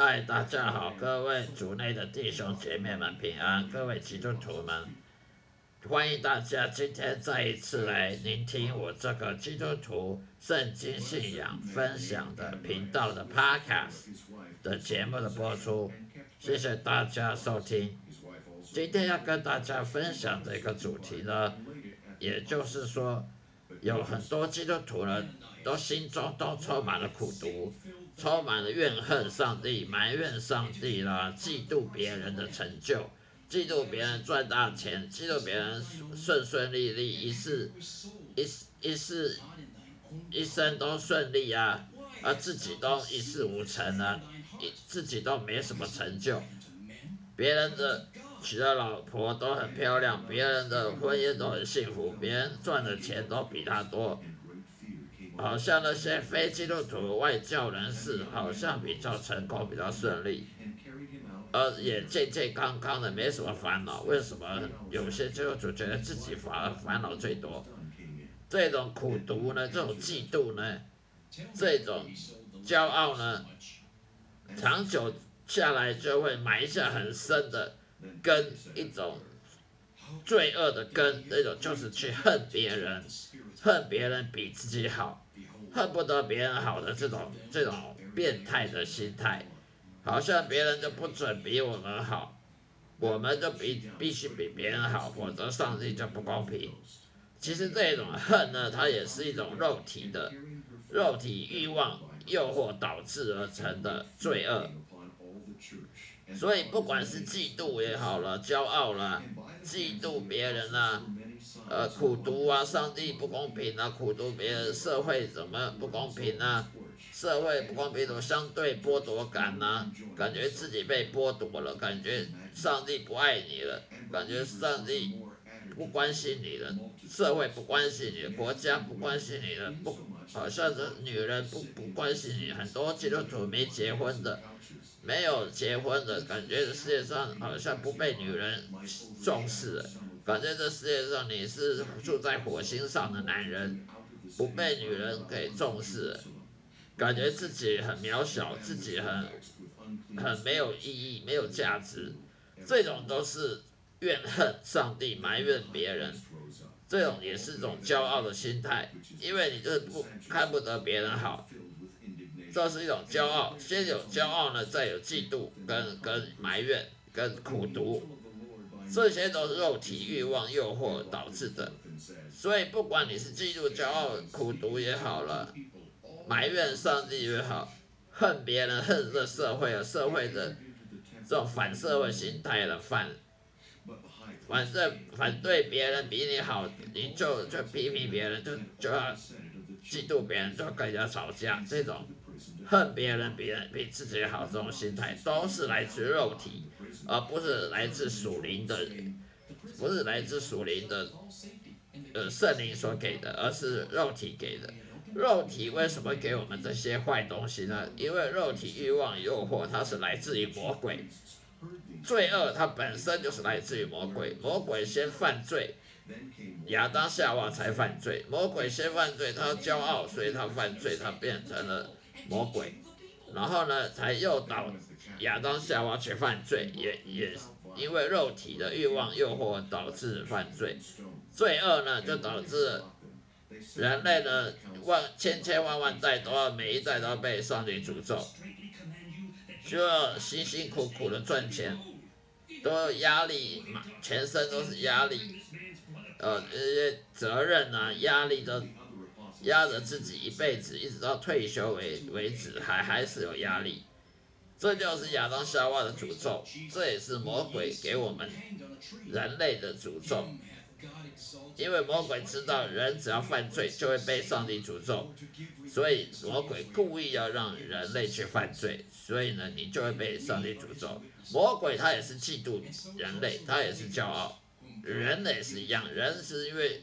嗨，大家好，各位主内的弟兄姐妹们平安，各位基督徒们，欢迎大家今天再一次来聆听我这个基督徒圣经信仰分享的频道的 Podcast 的节目的播出，谢谢大家收听。今天要跟大家分享的一个主题呢，也就是说，有很多基督徒呢，都心中都充满了苦毒，充满了怨恨上帝、埋怨上帝啦，嫉妒别人的成就，嫉妒别人赚大钱，嫉妒别人顺顺利利，一生都顺利啊，而自己都一事无成啊，自己都没什么成就，别人的娶的老婆都很漂亮，别人的婚姻都很幸福，别人赚的钱都比他多，好像那些非基督徒外教人士好像比较成功，比较顺利，而也健健康康的，没什么烦恼。为什么有些基督徒觉得自己反而烦恼最多？这种苦毒呢，这种嫉妒呢，这种骄傲呢，长久下来就会埋下很深的跟一种罪恶的根，那种就是去恨别人，恨别人比自己好，恨不得别人好的这种变态的心态，好像别人就不准比我们好，我们就必须比别人好，否则上帝就不公平。其实这种恨呢，它也是一种肉体欲望诱惑导致而成的罪恶。所以不管是嫉妒也好了，骄傲了，嫉妒别人啊，苦毒啊，上帝不公平啊，苦毒别人，社会怎么不公平啊，社会不公平的相对剥夺感啊，感觉自己被剥夺了，感觉上帝不爱你了，感觉上帝不关心你了，社会不关心你了，国家不关心你了，好像是女人不关心你，很多基督徒没结婚的。没有结婚的感觉，这世界上好像不被女人重视了，感觉这世界上你是住在火星上的男人，不被女人给重视了，感觉自己很渺小，自己很没有意义，没有价值。这种都是怨恨上帝，埋怨别人，这种也是一种骄傲的心态，因为你就是看不得别人好。这是一种骄傲，先有骄傲呢，再有嫉妒跟埋怨跟苦毒，这些都是肉体欲望诱惑导致的。所以不管你是嫉妒、骄傲、苦毒也好了，埋怨上帝也好，恨别人、恨这社会啊，社会的这种反社会心态了，反对别人比你好，你就批评别人，就要嫉妒别人，就要跟人家吵架，这种恨别人比自己好，这种心态都是来自肉体，而不是来自属灵的，不是来自属灵的，圣灵所给的，而是肉体给的。肉体为什么给我们这些坏东西呢？因为肉体欲望诱惑，它是来自于魔鬼，罪恶它本身就是来自于魔鬼。魔鬼先犯罪，亚当夏娃才犯罪。魔鬼先犯罪，他骄傲，所以他犯罪，他变成了魔鬼，然后呢，才诱导亚当夏娃去犯罪，也因为肉体的欲望诱惑导致犯罪。罪恶呢，就导致人类呢，千千万万代都要，每一代都要被上帝诅咒，就要辛辛苦苦的赚钱，都有压力，全身都是压力，这些责任啊，压力都压着自己一辈子，一直到退休为止，还是有压力。这就是亚当夏娃的诅咒，这也是魔鬼给我们人类的诅咒。因为魔鬼知道人只要犯罪就会被上帝诅咒，所以魔鬼故意要让人类去犯罪，所以呢，你就会被上帝诅咒。魔鬼他也是嫉妒人类，他也是骄傲，人也是一样，人是因为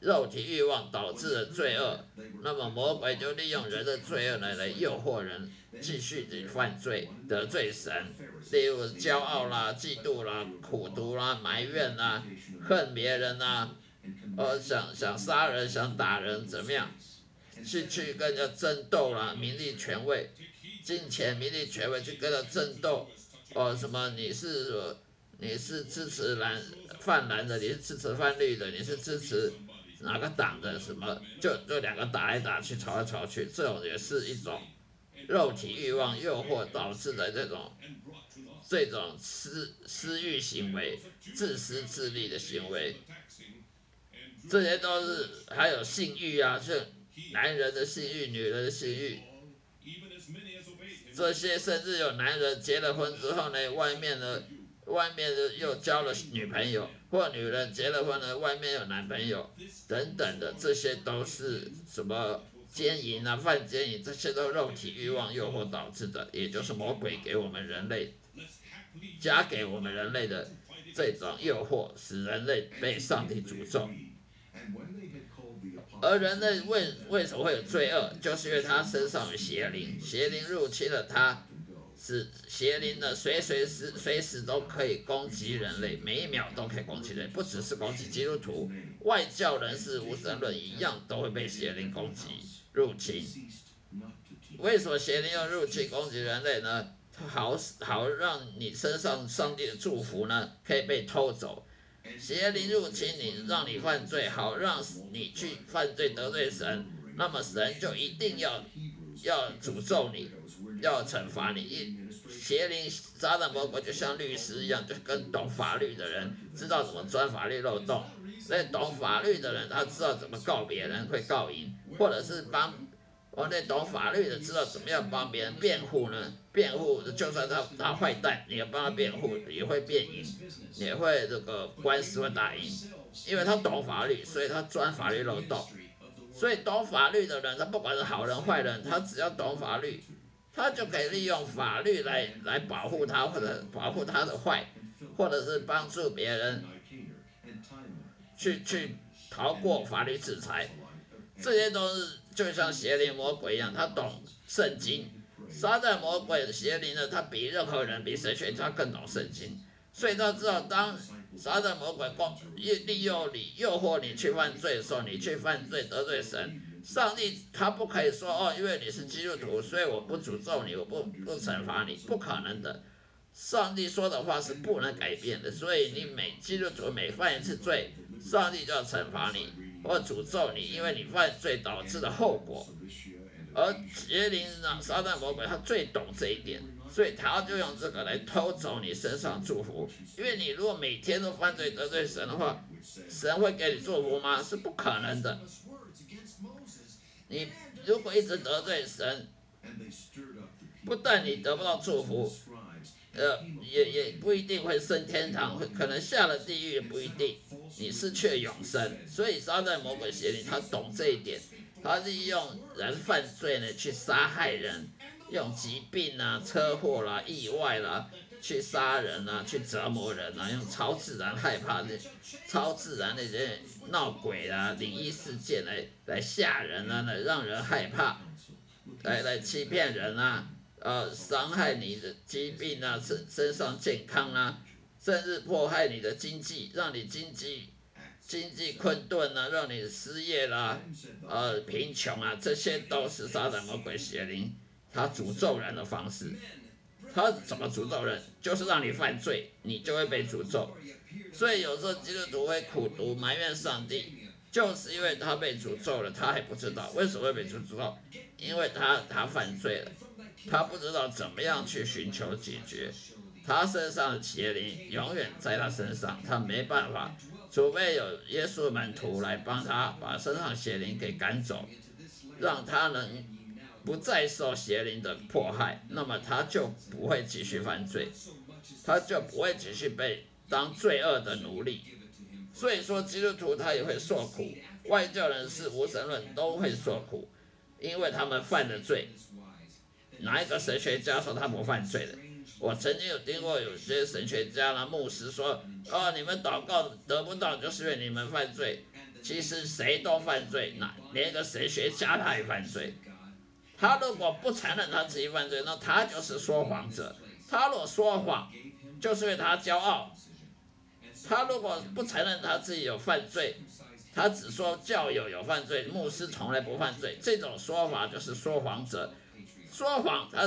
肉体欲望导致的罪恶，那么魔鬼就利用人的罪恶来诱惑人继续的犯罪，得罪神，例如骄傲啦、嫉妒啦、苦毒啦、埋怨啦、恨别人啦，想杀人、想打人，怎么样？去跟人家争斗啦，名利权位，金钱、名利、权位去跟他争斗，哦，什么你是支持泛蓝的，你是支持泛绿的，你是支持哪个党的，什么就两个打来打去，吵来吵去，这种也是一种肉体欲望诱惑导致的这种私欲行为、自私自利的行为，这些都是还有性欲啊，是男人的性欲、女人的性欲，这些甚至有男人结了婚之后呢，外面的又交了女朋友，或女人结了婚了，外面有男朋友等等的，这些都是什么奸淫啊、犯奸淫，这些都肉体欲望诱惑导致的，也就是魔鬼给我们人类加给我们人类的这种诱惑，使人类被上帝诅咒。而人类为什么会有罪恶，就是因为他身上有邪灵，邪灵入侵了他，使邪灵呢随时都可以攻击人类，每一秒都可以攻击人，不只是攻击基督徒，外教人士、无神论一样都会被邪灵攻击入侵。为什么邪灵要入侵攻击人类呢？好让你身上上帝的祝福呢可以被偷走。邪灵入侵你，让你犯罪，好让你去犯罪得罪神，那么神就一定要诅咒你，要惩罚你。邪灵撒旦魔鬼就像律师一样，就跟懂法律的人知道怎么钻法律漏洞，所以懂法律的人他知道怎么告别人会告赢，或者是那懂法律的知道怎么样帮别人辩护呢？辩护就算他坏蛋，你也帮他辩护，也会辩赢，也会这个官司会打赢，因为他懂法律，所以他钻法律漏洞。所以懂法律的人，他不管是好人坏人，他只要懂法律，他就可以利用法律来保护他，或者保护他的坏，或者是帮助别人去逃过法律制裁。这些都是就像邪灵魔鬼一样，他懂圣经。撒旦魔鬼的邪灵呢，他比任何人、比神学家更懂圣经，所以他知道，当撒旦魔鬼利用你、诱惑你去犯罪的时候，你去犯罪得罪神，上帝他不可以说哦，因为你是基督徒，所以我不诅咒你，我不惩罚你，不可能的。上帝说的话是不能改变的，所以你基督徒每犯一次罪，上帝就要惩罚你或诅咒你，因为你犯罪导致的后果。而邪灵撒旦魔鬼他最懂这一点，所以他就用这个来偷走你身上祝福。因为你如果每天都犯罪得罪神的话，神会给你祝福吗？是不可能的。你如果一直得罪神，不但你得不到祝福，也不一定会升天堂，可能下了地狱也不一定，你失去了永生。所以撒旦魔鬼邪灵他懂这一点，他利用人犯罪呢去杀害人，用疾病啊、车祸啦、意外啦去杀人啊，去折磨人啊，用超自然害怕的、超自然那些闹鬼啊、灵异事件来吓人啊，来让人害怕，来欺骗人啊，伤害你的疾病啊、身上健康啊，甚至迫害你的经济，让你经济困顿啊，让你失业啦、贫穷啊，这些都是撒旦魔鬼邪灵他诅咒人的方式。他怎么诅咒人？就是让你犯罪，你就会被诅咒。所以有时候基督徒会苦读埋怨上帝，就是因为他被诅咒了，他还不知道为什么会被诅咒，因为他犯罪了，他不知道怎么样去寻求解决。他身上的邪灵永远在他身上，他没办法，除非有耶稣门徒来帮他把身上邪灵给赶走，让他能不再受邪灵的迫害，那么他就不会继续犯罪，他就不会继续被当罪恶的奴隶。所以说基督徒他也会受苦，外教人士、无神论都会受苦，因为他们犯了罪。哪一个神学家说他不犯罪的？我曾经有听过有些神学家啦、牧师说，哦，你们祷告得不到，就是因为你们犯罪。其实谁都犯罪，连一个神学家他也犯罪。他如果不承认他自己犯罪，那他就是说谎者。他如果说谎，就是因为他骄傲。他如果不承认他自己有犯罪，他只说教友有犯罪，牧师从来不犯罪，这种说法就是说谎者。说谎，他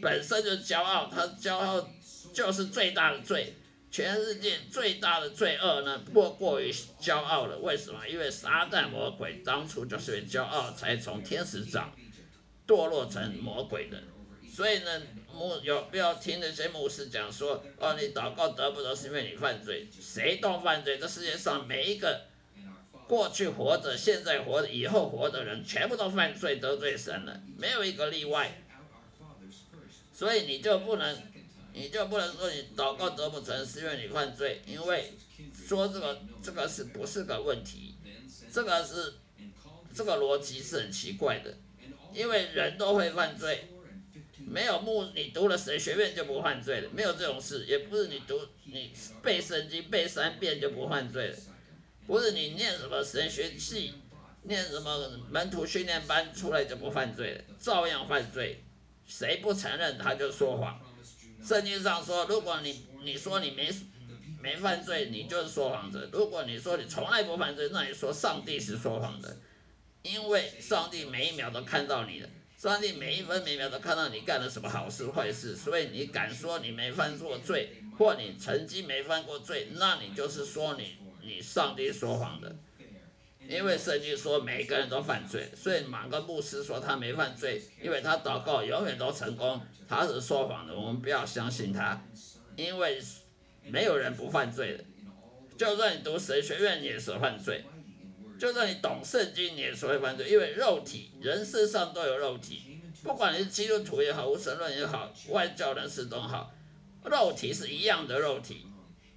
本身就骄傲，他骄傲就是最大的罪，全世界最大的罪恶呢，莫过于骄傲了。为什么？因为撒旦魔鬼当初就是因为骄傲，才从天使长堕落成魔鬼的。所以呢，有必要听那些牧师讲说，哦，你祷告得不得是因为你犯罪？谁都犯罪，这世界上每一个过去活着、现在活着、以后活的人，全部都犯罪得罪神了，没有一个例外。所以你就不能说你祷告得不成是因为你犯罪，因为说这个是不是个问题？这个逻辑是很奇怪的，因为人都会犯罪，没有你读了神学院就不犯罪了，没有这种事，也不是你背圣经背3遍就不犯罪了，不是你念什么神学系、念什么门徒训练班出来就不犯罪了，照样犯罪。谁不承认他就说谎。圣经上说，如果你说你没犯罪，你就是说谎者；如果你说你从来不犯罪，那你说上帝是说谎的，因为上帝每一秒都看到你了，上帝每一分每秒都看到你干了什么好事坏事，所以你敢说你没犯过罪，或你曾经没犯过罪，那你就是说你上帝说谎的，因为圣经说每个人都犯罪，所以马克牧师说他没犯罪，因为他祷告永远都成功，他是说谎的，我们不要相信他，因为没有人不犯罪的，就算你读神学院你也是犯罪，就算你懂圣经你也是会犯罪，因为肉体，人世上都有肉体，不管你是基督徒也好，无神论也好，外教人士都好，肉体是一样的肉体，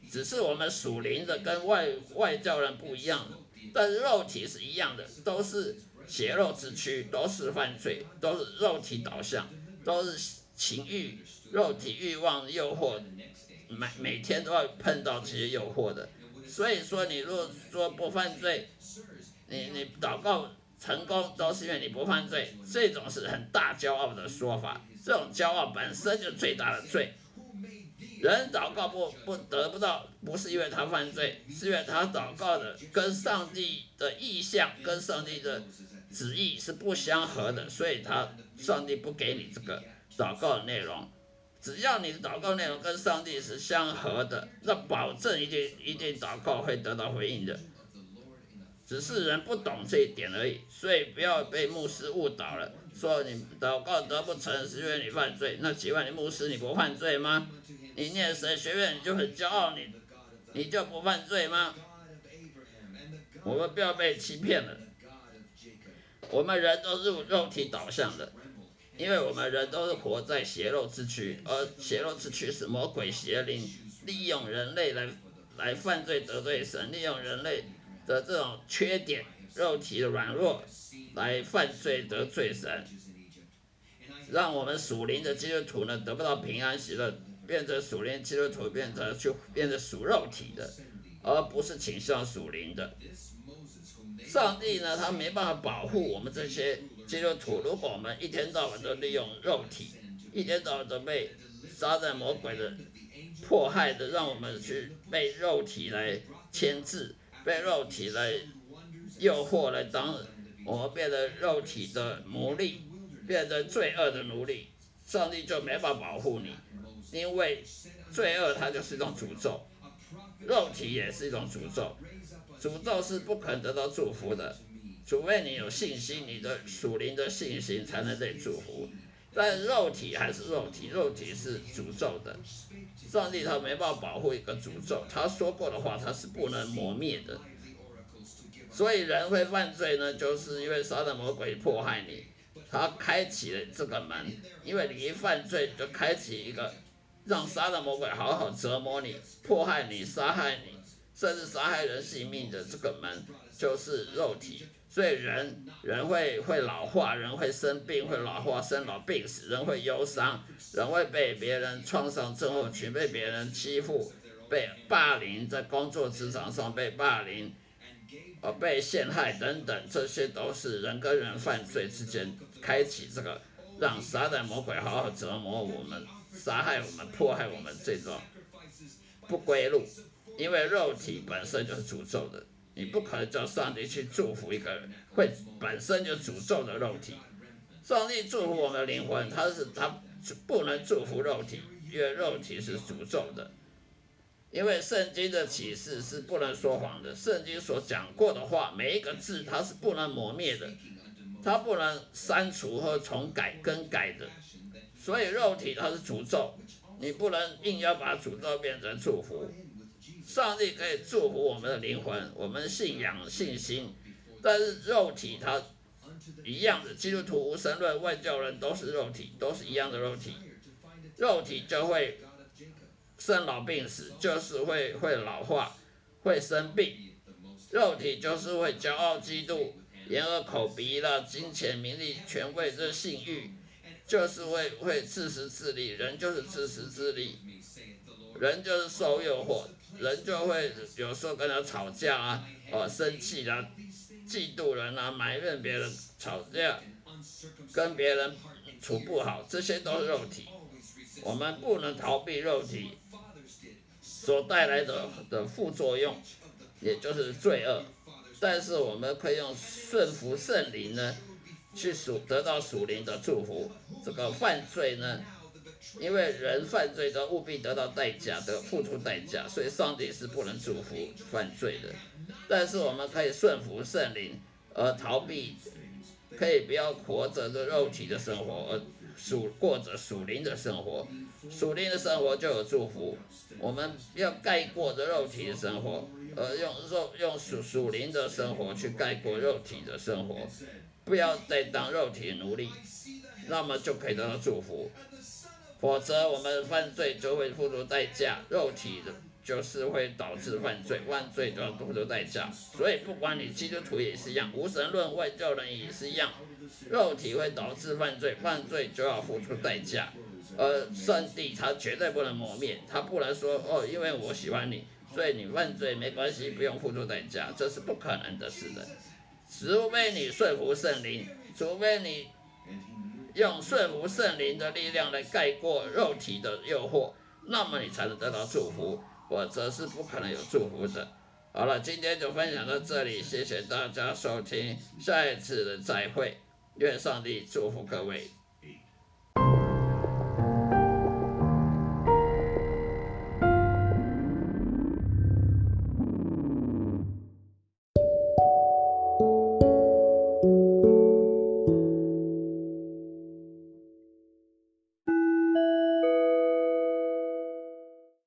只是我们属灵的跟外教人不一样的，但是肉体是一样的，都是血肉之躯，都是犯罪，都是肉体导向，都是情欲、肉体欲望诱惑，每天都要碰到这些诱惑的。所以说，你如果说不犯罪，你祷告成功都是因为你不犯罪，这种是很大骄傲的说法，这种骄傲本身就是最大的罪。人祷告不得到，不是因为他犯罪，是因为他祷告的跟上帝的意向、跟上帝的旨意是不相合的，所以上帝不给你这个祷告的内容。只要你的祷告内容跟上帝是相合的，那保证一定祷告会得到回应的。只是人不懂这一点而已，所以不要被牧师误导了。说你祷告得不成是因为你犯罪，那请问你牧师你不犯罪吗？你念神学院你就很骄傲，你就不犯罪吗？我们不要被欺骗了。我们人都是肉体导向的，因为我们人都是活在血肉之躯，而血肉之躯是魔鬼邪灵利用人类来犯罪得罪神，利用人类的这种缺点、肉体的软弱来犯罪得罪神，让我们属灵的基督徒呢得不到平安喜乐，变成属灵基督徒变成属肉体的，而不是倾向属灵的。上帝呢，他没办法保护我们这些基督徒。如果我们一天到晚都利用肉体，一天到晚都被撒旦魔鬼的迫害的，让我们去被肉体来牵制，被肉体来诱惑，来当我们变成肉体的奴隶，变成罪恶的奴隶，上帝就没法保护你，因为罪恶它就是一种诅咒，肉体也是一种诅咒，诅咒是不可能得到祝福的，除非你有信心，你的属灵的信心才能被祝福，但肉体还是肉体，肉体是诅咒的，上帝他没办法保护一个诅咒，他说过的话他是不能磨灭的。所以人会犯罪呢，就是因为撒旦魔鬼迫害你，他开启了这个门，因为你一犯罪就开启一个让撒旦魔鬼好好折磨你、迫害你、杀害你，甚至杀害人性命的这个门，就是肉体。所以人会老化，人会生病，会老化生老病死，人会忧伤，人会被别人创伤症候群，被别人欺负，被霸凌，在工作职场上被霸凌，被陷害等等，这些都是人跟人犯罪之间开启这个让撒旦魔鬼好好折磨我们、杀害我们、迫害我们这种不归路。因为肉体本身就是诅咒的，你不可能叫上帝去祝福一个人会本身就诅咒的肉体。上帝祝福我们的灵魂，他不能祝福肉体，因为肉体是诅咒的。因为圣经的启示是不能说谎的，圣经所讲过的话，每一个字它是不能磨灭的，它不能删除和重改、更改的。所以肉体它是诅咒，你不能硬要把诅咒变成祝福。上帝可以祝福我们的灵魂、我们信仰、信心，但是肉体它一样的。基督徒、无神论、外教人都是肉体，都是一样的肉体。肉体就会生老病死，就是会老化，会生病。肉体就是会骄傲、嫉妒、眼耳口鼻啦、金钱、名利、权贵，这性欲，就是会自私自利。人就是自私自利，人就是受诱惑，人就会有时候跟他吵架啊，生气啦、嫉妒人啊，埋怨别人，吵架，跟别人处不好，这些都是肉体。我们不能逃避肉体所带来的副作用，也就是罪恶。但是我们可以用顺服圣灵呢，去得到属灵的祝福。这个犯罪呢，因为人犯罪都务必得到代价的，付出代价，所以上帝是不能祝福犯罪的。但是我们可以顺服圣灵，而逃避，可以不要活着的肉体的生活，而过着属灵的生活。属灵的生活就有祝福。我们要盖过着肉体的生活，而用属灵的生活去盖过肉体的生活，不要再当肉体奴隶，那么就可以得到祝福。否则我们犯罪就会付出代价，肉体的就是会导致犯罪，犯罪就要付出代价。所以不管你基督徒也是一样，无神论外教人也是一样，肉体会导致犯罪，犯罪就要付出代价。而上帝他绝对不能磨灭，他不能说因为我喜欢你，所以你犯罪没关系，不用付出代价，这是不可能的事的。除非你顺服圣灵，除非你用顺服圣灵的力量来盖过肉体的诱惑，那么你才能得到祝福，否则是不可能有祝福的。好了，今天就分享到这里，谢谢大家收听，下一次的再会，愿上帝祝福各位。